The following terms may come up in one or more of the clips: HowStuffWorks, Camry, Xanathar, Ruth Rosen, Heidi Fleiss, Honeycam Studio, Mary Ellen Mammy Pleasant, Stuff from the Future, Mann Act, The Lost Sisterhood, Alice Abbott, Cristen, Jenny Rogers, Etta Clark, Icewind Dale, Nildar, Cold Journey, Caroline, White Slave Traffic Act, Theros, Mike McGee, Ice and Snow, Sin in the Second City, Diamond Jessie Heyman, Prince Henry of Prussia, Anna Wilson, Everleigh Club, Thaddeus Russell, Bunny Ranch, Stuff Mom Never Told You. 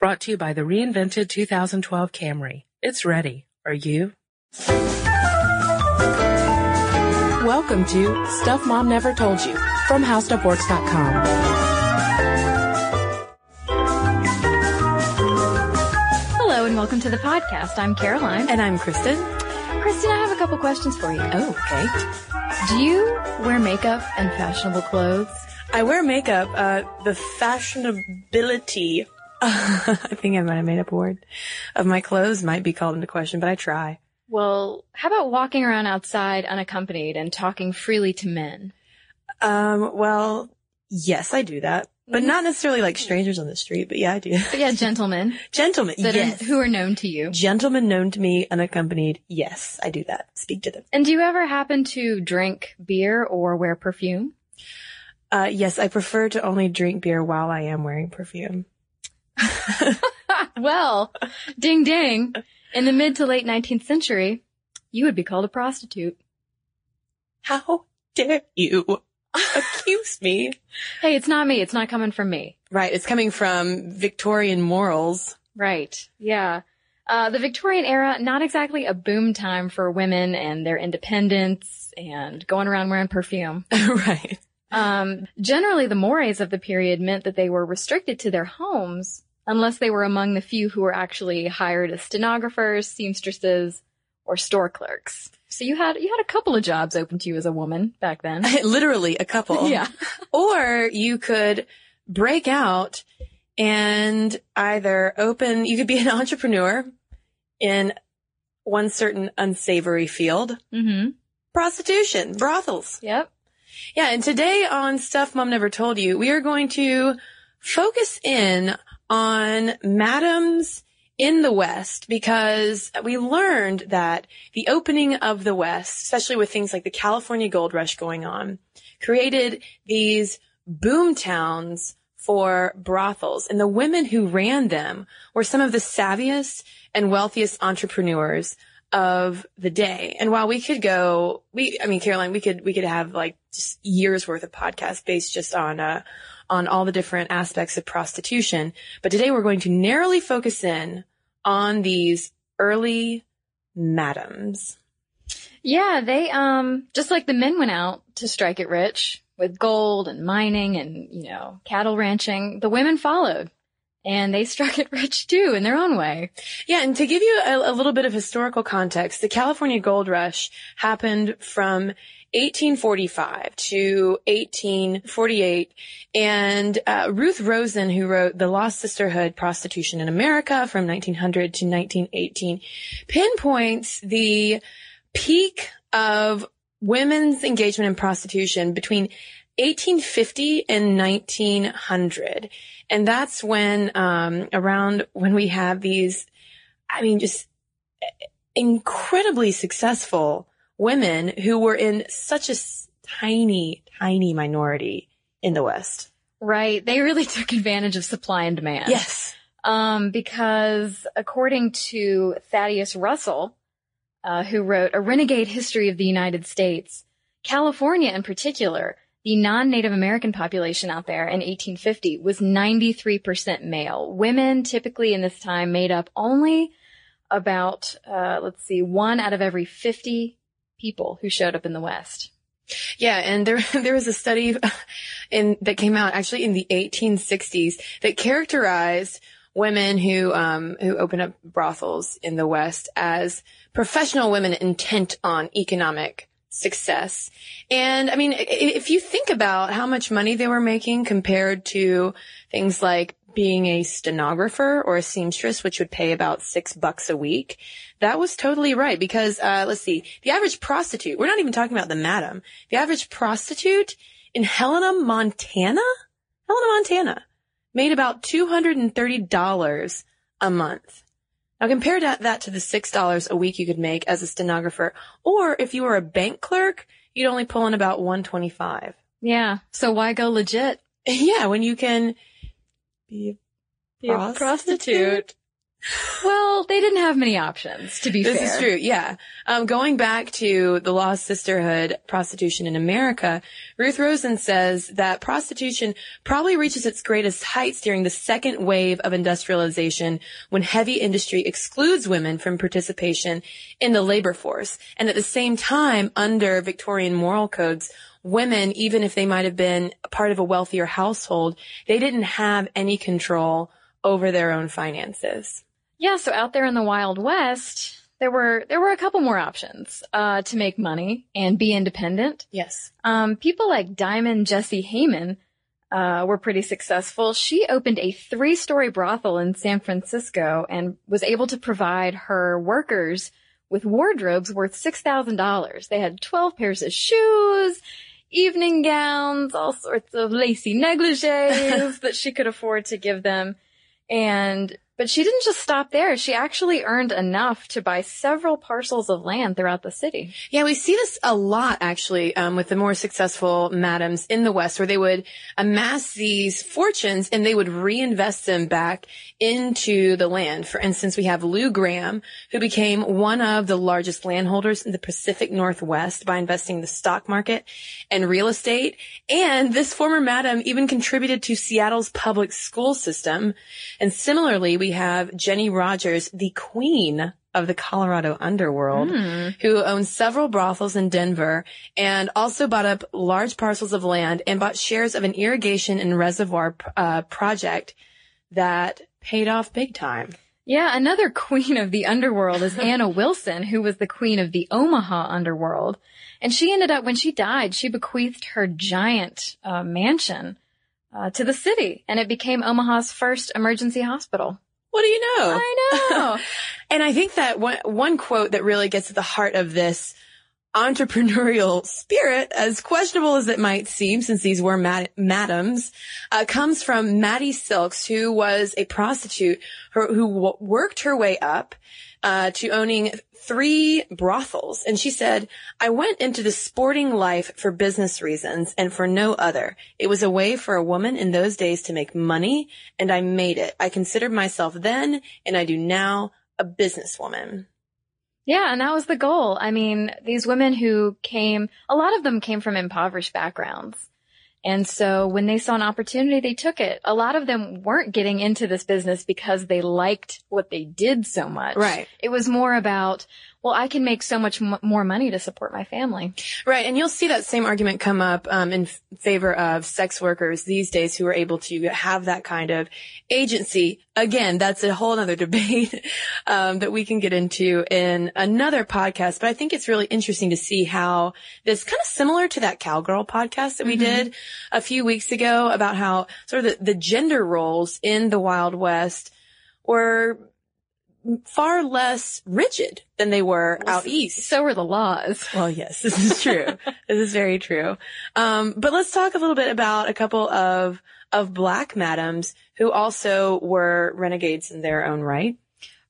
Brought to you by the reinvented 2012 Camry. It's ready. Are you? Welcome to Stuff Mom Never Told You from HowStuffWorks.com. Hello and welcome to the podcast. I'm Caroline. And I'm Kristen. Kristen, I have a couple questions for you. Oh, okay. Do you wear makeup and fashionable clothes? I wear makeup. The fashionability... I think I might have made up a word of my clothes might be called into question, but I try. Well, how about walking around outside unaccompanied and talking freely to men? Well, yes, I do that, but not necessarily like strangers on the street, but yeah, I do. But yeah, gentlemen. Gentlemen, yes. Who are known to you. Gentlemen known to me, unaccompanied. Yes, I do that. Speak to them. And do you ever happen to drink beer or wear perfume? Yes, I prefer to only drink beer while I am wearing perfume. Well, ding ding. In the mid to late 19th century, you would be called a prostitute. How dare you accuse me? Hey, it's not me. It's not coming from me. Right. It's coming from Victorian morals. Right. Yeah. The Victorian era, not exactly a boom time for women and their independence and going around wearing perfume. Right. Generally, the mores of the period meant that they were restricted to their homes unless they were among the few who were actually hired as stenographers, seamstresses, or store clerks. So you had a couple of jobs open to you as a woman back then. Literally a couple. Yeah. Or you could break out and either you could be an entrepreneur in one certain unsavory field. Mm-hmm. Prostitution, brothels. Yep. Yeah, and today on Stuff Mom Never Told You, we are going to focus in on madams in the West because we learned that the opening of the West, especially with things like the California Gold Rush going on, created these boom towns for brothels. And the women who ran them were some of the savviest and wealthiest entrepreneurs of the day. And while we could go, Caroline, we could have like just years worth of podcasts based just on all the different aspects of prostitution. But today we're going to narrowly focus in on these early madams. Yeah. They, just like the men went out to strike it rich with gold and mining and, cattle ranching, the women followed. And they struck it rich, too, in their own way. Yeah, and to give you a little bit of historical context, the California Gold Rush happened from 1845 to 1848. And Ruth Rosen, who wrote The Lost Sisterhood, Prostitution in America from 1900 to 1918, pinpoints the peak of women's engagement in prostitution between 1850 and 1900. And that's when, around when we have these, just incredibly successful women who were in such a tiny, tiny minority in the West. Right. They really took advantage of supply and demand. Yes. Because according to Thaddeus Russell, who wrote A Renegade History of the United States, California in particular, the non-Native American population out there in 1850 was 93% male. Women typically in this time made up only about, 1 out of every 50 people who showed up in the West. Yeah, and there was a study that came out actually in the 1860s that characterized women who opened up brothels in the West as professional women intent on economic success. And if you think about how much money they were making compared to things like being a stenographer or a seamstress, which would pay about $6 a week, that was totally right. Because, the average prostitute, we're not even talking about the madam, the average prostitute in Helena, Montana made about $230 a month. Now, compare that to the $6 a week you could make as a stenographer, or if you were a bank clerk, you'd only pull in about $125. Yeah. So why go legit? Yeah, when you can be a prostitute. Well, they didn't have many options, to be fair. This is true, yeah. Going back to The Lost Sisterhood, Prostitution in America, Ruth Rosen says that prostitution probably reaches its greatest heights during the second wave of industrialization, when heavy industry excludes women from participation in the labor force. And at the same time, under Victorian moral codes, women, even if they might have been a part of a wealthier household, they didn't have any control over their own finances. Yeah, so out there in the Wild West, there were a couple more options to make money and be independent. Yes. People like Diamond Jessie Heyman were pretty successful. She opened a 3-story brothel in San Francisco and was able to provide her workers with wardrobes worth $6,000. They had 12 pairs of shoes, evening gowns, all sorts of lacy negligees that she could afford to give them. But she didn't just stop there. She actually earned enough to buy several parcels of land throughout the city. Yeah, we see this a lot, actually, with the more successful madams in the West, where they would amass these fortunes and they would reinvest them back into the land. For instance, we have Lou Graham, who became one of the largest landholders in the Pacific Northwest by investing in the stock market and real estate. And this former madam even contributed to Seattle's public school system. And similarly, we have Jenny Rogers, the queen of the Colorado underworld, who owns several brothels in Denver and also bought up large parcels of land and bought shares of an irrigation and reservoir project that paid off big time. Yeah, another queen of the underworld is Anna Wilson, who was the queen of the Omaha underworld. And she ended up, when she died, she bequeathed her giant mansion to the city, and it became Omaha's first emergency hospital. What do you know? I know. And I think that one quote that really gets at the heart of this entrepreneurial spirit, as questionable as it might seem, since these were madams, comes from Mattie Silks, who was a prostitute who worked her way up to owning 3 brothels. And she said, "I went into the sporting life for business reasons and for no other. It was a way for a woman in those days to make money, and I made it. I considered myself then, and I do now, a businesswoman." Yeah, and that was the goal. I mean, these women who came, a lot of them came from impoverished backgrounds. And so when they saw an opportunity, they took it. A lot of them weren't getting into this business because they liked what they did so much. Right. It was more about, well, I can make so much more money to support my family. Right. And you'll see that same argument come up in favor of sex workers these days who are able to have that kind of agency. Again, that's a whole other debate that we can get into in another podcast. But I think it's really interesting to see how this, kind of similar to that Cowgirl podcast that we did a few weeks ago, about how sort of the gender roles in the Wild West were far less rigid than they were out east. So were the laws. Well, yes, this is true. This is very true. But let's talk a little bit about a couple of Black madams who also were renegades in their own right.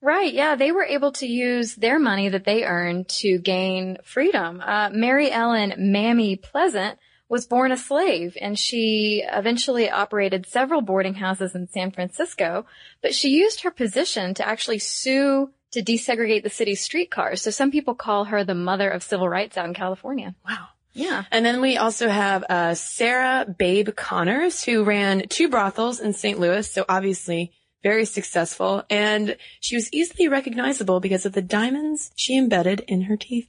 Right. Yeah. They were able to use their money that they earned to gain freedom. Mary Ellen Mammy Pleasant was born a slave, and she eventually operated several boarding houses in San Francisco, but she used her position to actually sue to desegregate the city's streetcars. So some people call her the mother of civil rights out in California. Wow. Yeah. And then we also have Sarah Babe Connors, who ran 2 brothels in St. Louis, so obviously very successful, and she was easily recognizable because of the diamonds she embedded in her teeth.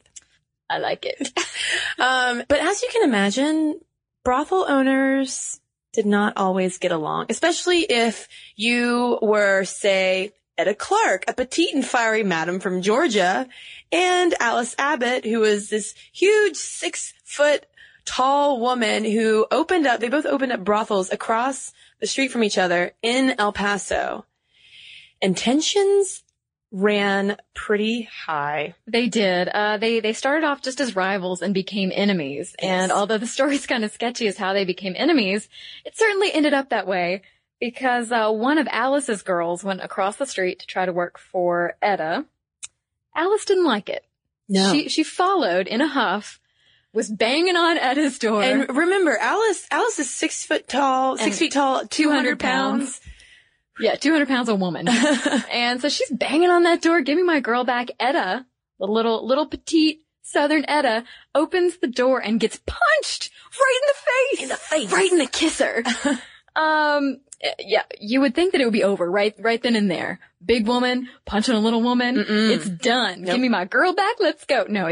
I like it. But as you can imagine, brothel owners did not always get along, especially if you were, say, Etta Clark, a petite and fiery madam from Georgia, and Alice Abbott, who was this huge 6-foot-tall woman who opened up, they both opened up brothels across the street from each other in El Paso. And tensions ran pretty high. They did. They started off just as rivals and became enemies. Yes. And although the story's kind of sketchy as how they became enemies, it certainly ended up that way because one of Alice's girls went across the street to try to work for Etta. Alice didn't like it. No. She followed in a huff, was banging on Etta's door. And remember, Alice is 6 feet tall, 200 pounds. Yeah, 200 pounds a woman. And so she's banging on that door. Give me my girl back. Etta, the little petite Southern Etta, opens the door and gets punched right in the face. Right in the kisser. Yeah, you would think that it would be over right then and there. Big woman punching a little woman. Mm-mm. It's done. Nope. Give me my girl back. Let's go. No,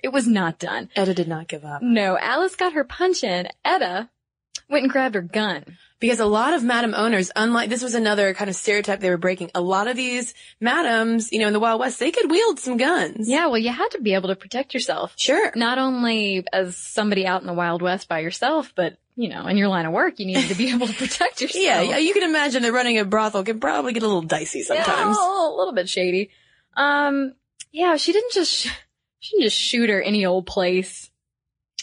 it was not done. Etta did not give up. No, Alice got her punch in. Etta went and grabbed her gun. Because a lot of madam owners, unlike, this was another kind of stereotype they were breaking. A lot of these madams, you know, in the Wild West, they could wield some guns. Yeah, well, you had to be able to protect yourself. Sure. Not only as somebody out in the Wild West by yourself, but, you know, in your line of work, you needed to be able to protect yourself. Yeah, you can imagine that running a brothel can probably get a little dicey sometimes. Yeah, a little bit shady. Yeah, she didn't just shoot her any old place.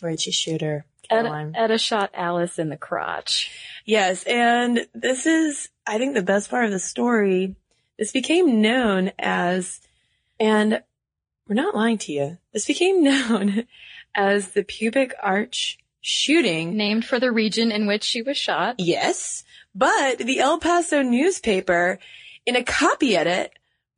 Where'd she shoot her? Etta shot Alice in the crotch. Yes, and this is, I think, the best part of the story. This became known as, and we're not lying to you, this became known as the pubic arch shooting. Named for the region in which she was shot. Yes, but the El Paso newspaper, in a copy edit,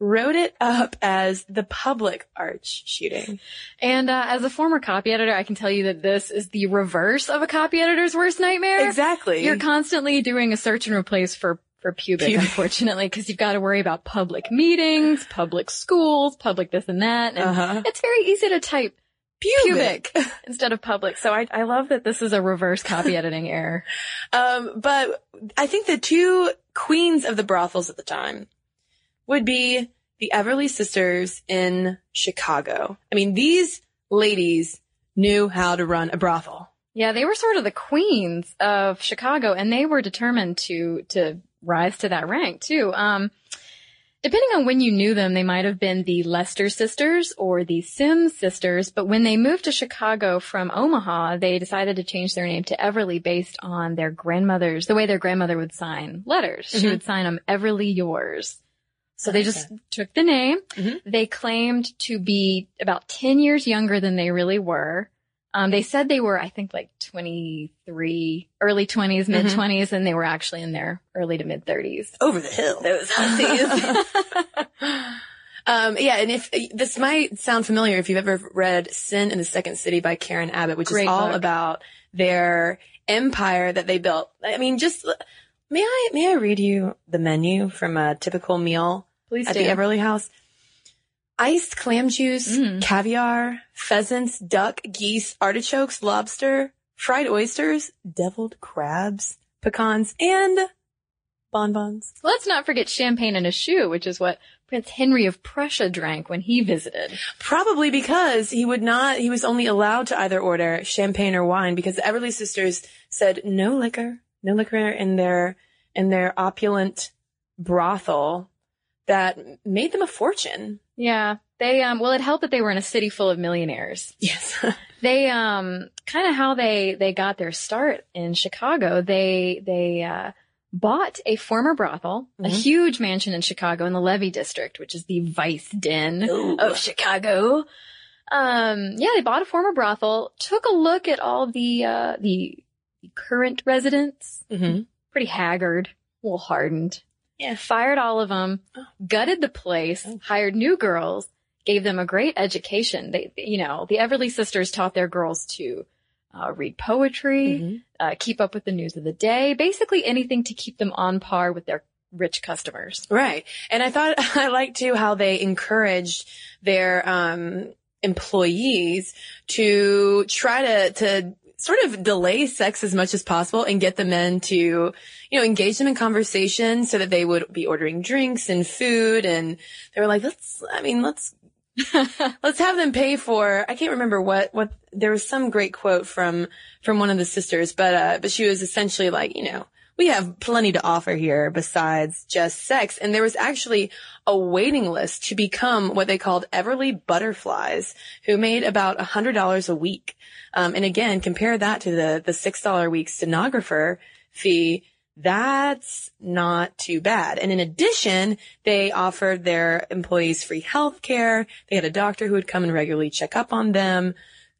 wrote it up as the public arch shooting. And as a former copy editor, I can tell you that this is the reverse of a copy editor's worst nightmare. Exactly. You're constantly doing a search and replace for pubic. Unfortunately, because you've got to worry about public meetings, public schools, public this and that. And it's very easy to type pubic instead of public. So I love that this is a reverse copy editing error. But I think the two queens of the brothels at the time would be the Everleigh sisters in Chicago. I mean, these ladies knew how to run a brothel. Yeah, they were sort of the queens of Chicago, and they were determined to rise to that rank, too. Depending on when you knew them, they might have been the Lester sisters or the Sims sisters, but when they moved to Chicago from Omaha, they decided to change their name to Everleigh based on their grandmother's, the way their grandmother would sign letters. Mm-hmm. She would sign them, Everleigh yours. So they just took the name. Mm-hmm. They claimed to be about 10 years younger than they really were. They said they were, I think, like 23, early 20s, mid 20s, and they were actually in their early to mid 30s. Over the hill. Those hussies. Yeah, and if this might sound familiar if you've ever read Sin in the Second City by Karen Abbott, which Great is all book. About their empire that they built. I mean, just may I read you the menu from a typical meal? Please at do. The Everleigh house. Iced clam juice, caviar, pheasants, duck, geese, artichokes, lobster, fried oysters, deviled crabs, pecans, and bonbons. Let's not forget champagne in a shoe, which is what Prince Henry of Prussia drank when he visited. Probably because he was only allowed to either order champagne or wine because the Everleigh sisters said no liquor in their opulent brothel. That made them a fortune. Yeah. They, well, it helped that they were in a city full of millionaires. Yes. They, kind of how they got their start in Chicago. They bought a former brothel, a huge mansion in Chicago in the Levee District, which is the vice den of Chicago. Yeah, they bought a former brothel, took a look at all the current residents. Mm-hmm. Pretty haggard, a little hardened. Yeah. Fired all of them, gutted the place, hired new girls, gave them a great education. They, you know, the Everleigh sisters taught their girls to read poetry, keep up with the news of the day, basically anything to keep them on par with their rich customers. Right. And I liked too how they encouraged their employees to try to sort of delay sex as much as possible and get the men to, you know, engage them in conversation so that they would be ordering drinks and food. And they were like, let's have them pay for, I can't remember what there was some great quote from one of the sisters, but she was essentially like, you know, we have plenty to offer here besides just sex. And there was actually a waiting list to become what they called Everleigh butterflies, who made about $100 a week. And again, compare that to the $6 a week stenographer fee. That's not too bad. And in addition, they offered their employees free health care. They had a doctor who would come and regularly check up on them,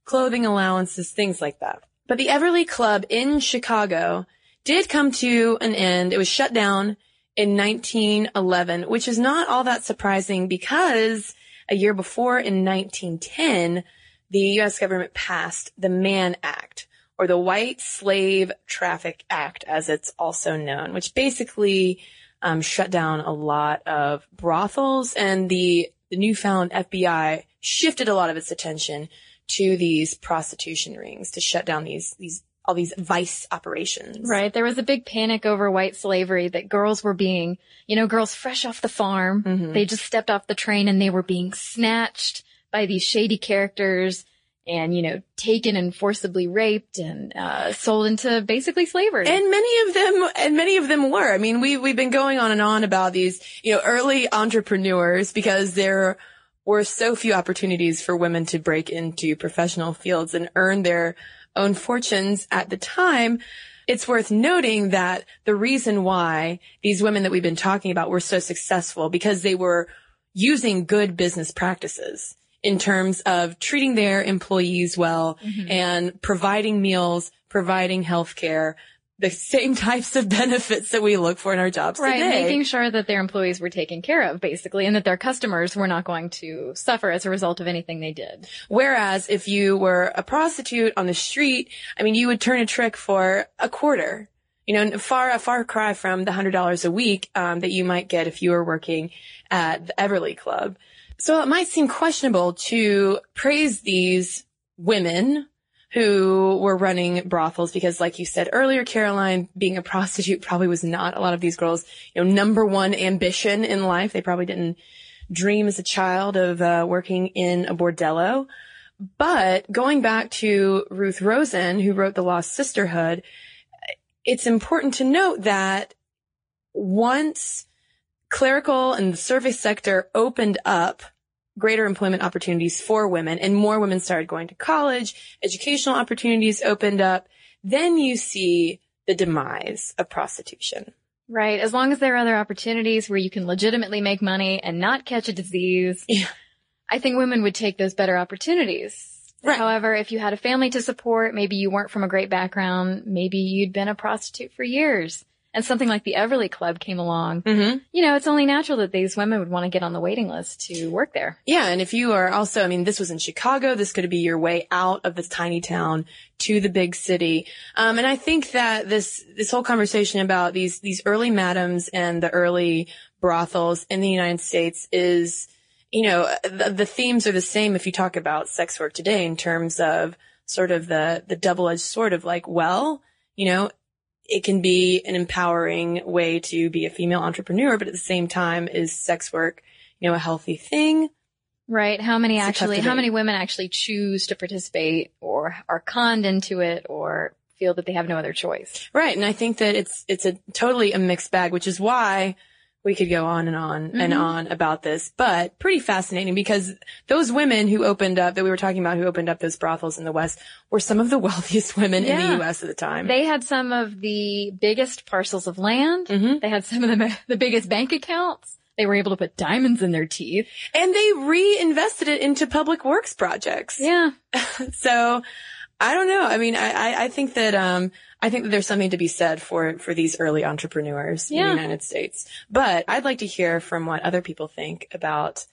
clothing allowances, things like that. But the Everleigh Club in Chicago did come to an end. It was shut down in 1911, which is not all that surprising because a year before, in 1910, the U.S. government passed the Mann Act, or the White Slave Traffic Act, as it's also known, which basically shut down a lot of brothels, and the newfound FBI shifted a lot of its attention to these prostitution rings to shut down these all these vice operations. Right. There was a big panic over white slavery that girls were being, you know, girls fresh off the farm. Mm-hmm. They just stepped off the train and they were being snatched by these shady characters and, you know, taken and forcibly raped and sold into basically slavery. And many of them were. I mean, we've been going on and on about these, you know, early entrepreneurs because there were so few opportunities for women to break into professional fields and earn their own fortunes at the time. It's worth noting that the reason why these women that we've been talking about were so successful because they were using good business practices in terms of treating their employees well mm-hmm. and providing meals, providing healthcare, the same types of benefits that we look for in our jobs right, today. Right, making sure that their employees were taken care of, basically, and that their customers were not going to suffer as a result of anything they did. Whereas if you were a prostitute on the street, I mean, you would turn a trick for a quarter, you know, a far cry from the $100 a week that you might get if you were working at the Everleigh Club. So it might seem questionable to praise these women who were running brothels because, like you said earlier, Caroline, being a prostitute probably was not a lot of these girls' number one ambition in life. They probably didn't dream as a child of working in a bordello. But going back to Ruth Rosen, who wrote The Lost Sisterhood, it's important to note that once clerical and the service sector opened up greater employment opportunities for women and more women started going to college, educational opportunities opened up, then you see the demise of prostitution. Right. As long as there are other opportunities where you can legitimately make money and not catch a disease, yeah. I think women would take those better opportunities. Right. However, if you had a family to support, maybe you weren't from a great background, maybe you'd been a prostitute for years. And something like the Everleigh Club came along, mm-hmm. you know, it's only natural that these women would want to get on the waiting list to work there. Yeah. And if you are also, I mean, this was in Chicago, this could be your way out of this tiny town to the big city. And I think that this whole conversation about these early madams and the early brothels in the United States is, you know, the themes are the same if you talk about sex work today in terms of sort of the double-edged sword of like, well, you know, it can be an empowering way to be a female entrepreneur, but at the same time, is sex work, you know, a healthy thing? Right. How many women actually choose to participate or are conned into it or feel that they have no other choice? Right. And I think that it's a totally a mixed bag, which is why we could go on and on mm-hmm. and on about this, but pretty fascinating because those women who opened up, that we were talking about, who opened up those brothels in the West were some of the wealthiest women yeah. in the U.S. at the time. They had some of the biggest parcels of land. Mm-hmm. They had some of the biggest bank accounts. They were able to put diamonds in their teeth. And they reinvested it into public works projects. Yeah. So I don't know. I mean, I think that there's something to be said for these early entrepreneurs yeah. in the United States. But I'd like to hear from what other people think about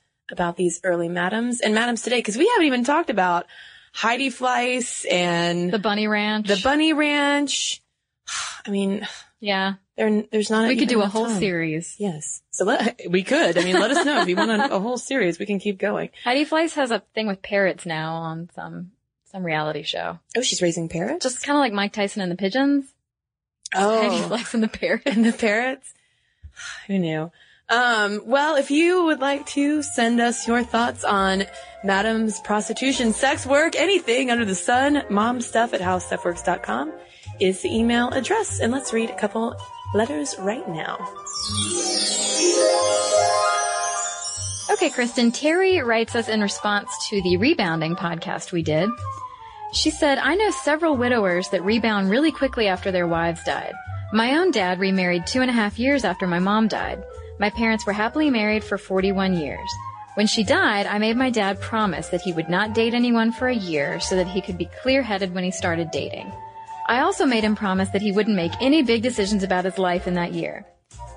these early madams and madams today, because we haven't even talked about Heidi Fleiss and the Bunny Ranch. I mean, yeah, there's not. We could do a whole series. Yes. So we could. I mean, let us know if you want a whole series. We can keep going. Heidi Fleiss has a thing with parrots now on some reality show. Oh, she's raising parrots? Just kind of like Mike Tyson and the pigeons. Oh. Heidi Fleiss and the parrots. Who knew? Well, if you would like to send us your thoughts on madams, prostitution, sex work, anything under the sun, momstuff@howstuffworks.com is the email address. And let's read a couple letters right now. Okay, Kristen, Terry writes us in response to the rebounding podcast we did. She said, I know several widowers that rebound really quickly after their wives died. My own dad remarried 2.5 years after my mom died. My parents were happily married for 41 years. When she died, I made my dad promise that he would not date anyone for a year so that he could be clear-headed when he started dating. I also made him promise that he wouldn't make any big decisions about his life in that year.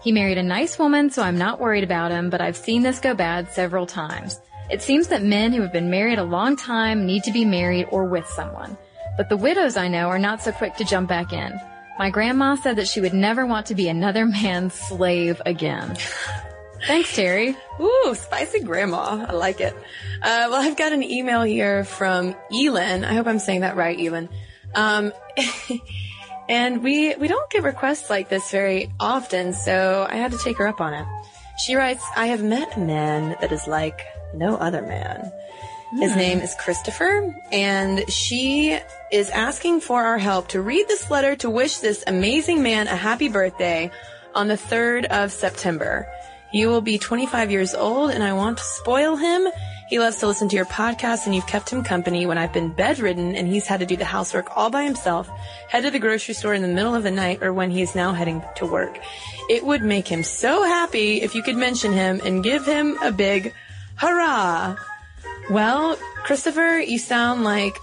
He married a nice woman, so I'm not worried about him, but I've seen this go bad several times. It seems that men who have been married a long time need to be married or with someone. But the widows I know are not so quick to jump back in. My grandma said that she would never want to be another man's slave again. Thanks, Terry. Ooh, spicy grandma. I like it. Well, I've got an email here from Elin. I hope I'm saying that right, Elin. And we don't get requests like this very often, so I had to take her up on it. She writes, I have met a man that is like no other man. His name is Christopher, and she is asking for our help to read this letter to wish this amazing man a happy birthday on the 3rd of September. You will be 25 years old, and I want to spoil him. He loves to listen to your podcast, and you've kept him company when I've been bedridden, and he's had to do the housework all by himself, head to the grocery store in the middle of the night, or when he is now heading to work. It would make him so happy if you could mention him and give him a big hurrah. Well, Christopher, you sound like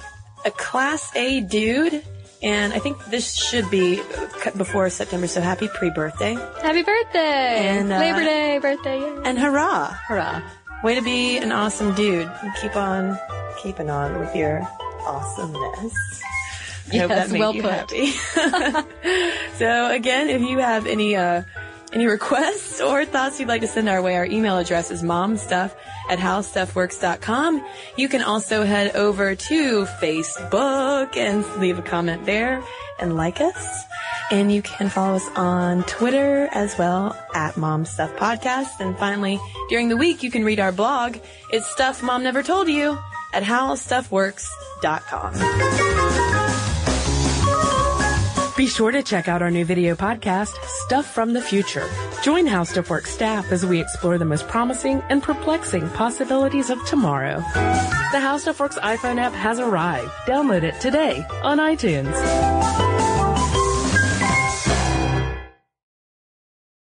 a Class A dude, and I think this should be cut before September, so happy pre-birthday. Happy birthday! And, Labor Day, birthday, yeah. And hurrah! Hurrah. Way to be an awesome dude. Keep on keeping on with your awesomeness. I hope that made you happy. So, again, if you have any requests or thoughts you'd like to send our way, our email address is momstuff@howstuffworks.com. You can also head over to Facebook and leave a comment there and like us. And you can follow us on Twitter as well @MomStuffPodcast. And finally, during the week, you can read our blog. It's Stuff Mom Never Told You at HowStuffWorks.com. Be sure to check out our new video podcast, Stuff from the Future. Join HowStuffWorks staff as we explore the most promising and perplexing possibilities of tomorrow. The HowStuffWorks iPhone app has arrived. Download it today on iTunes.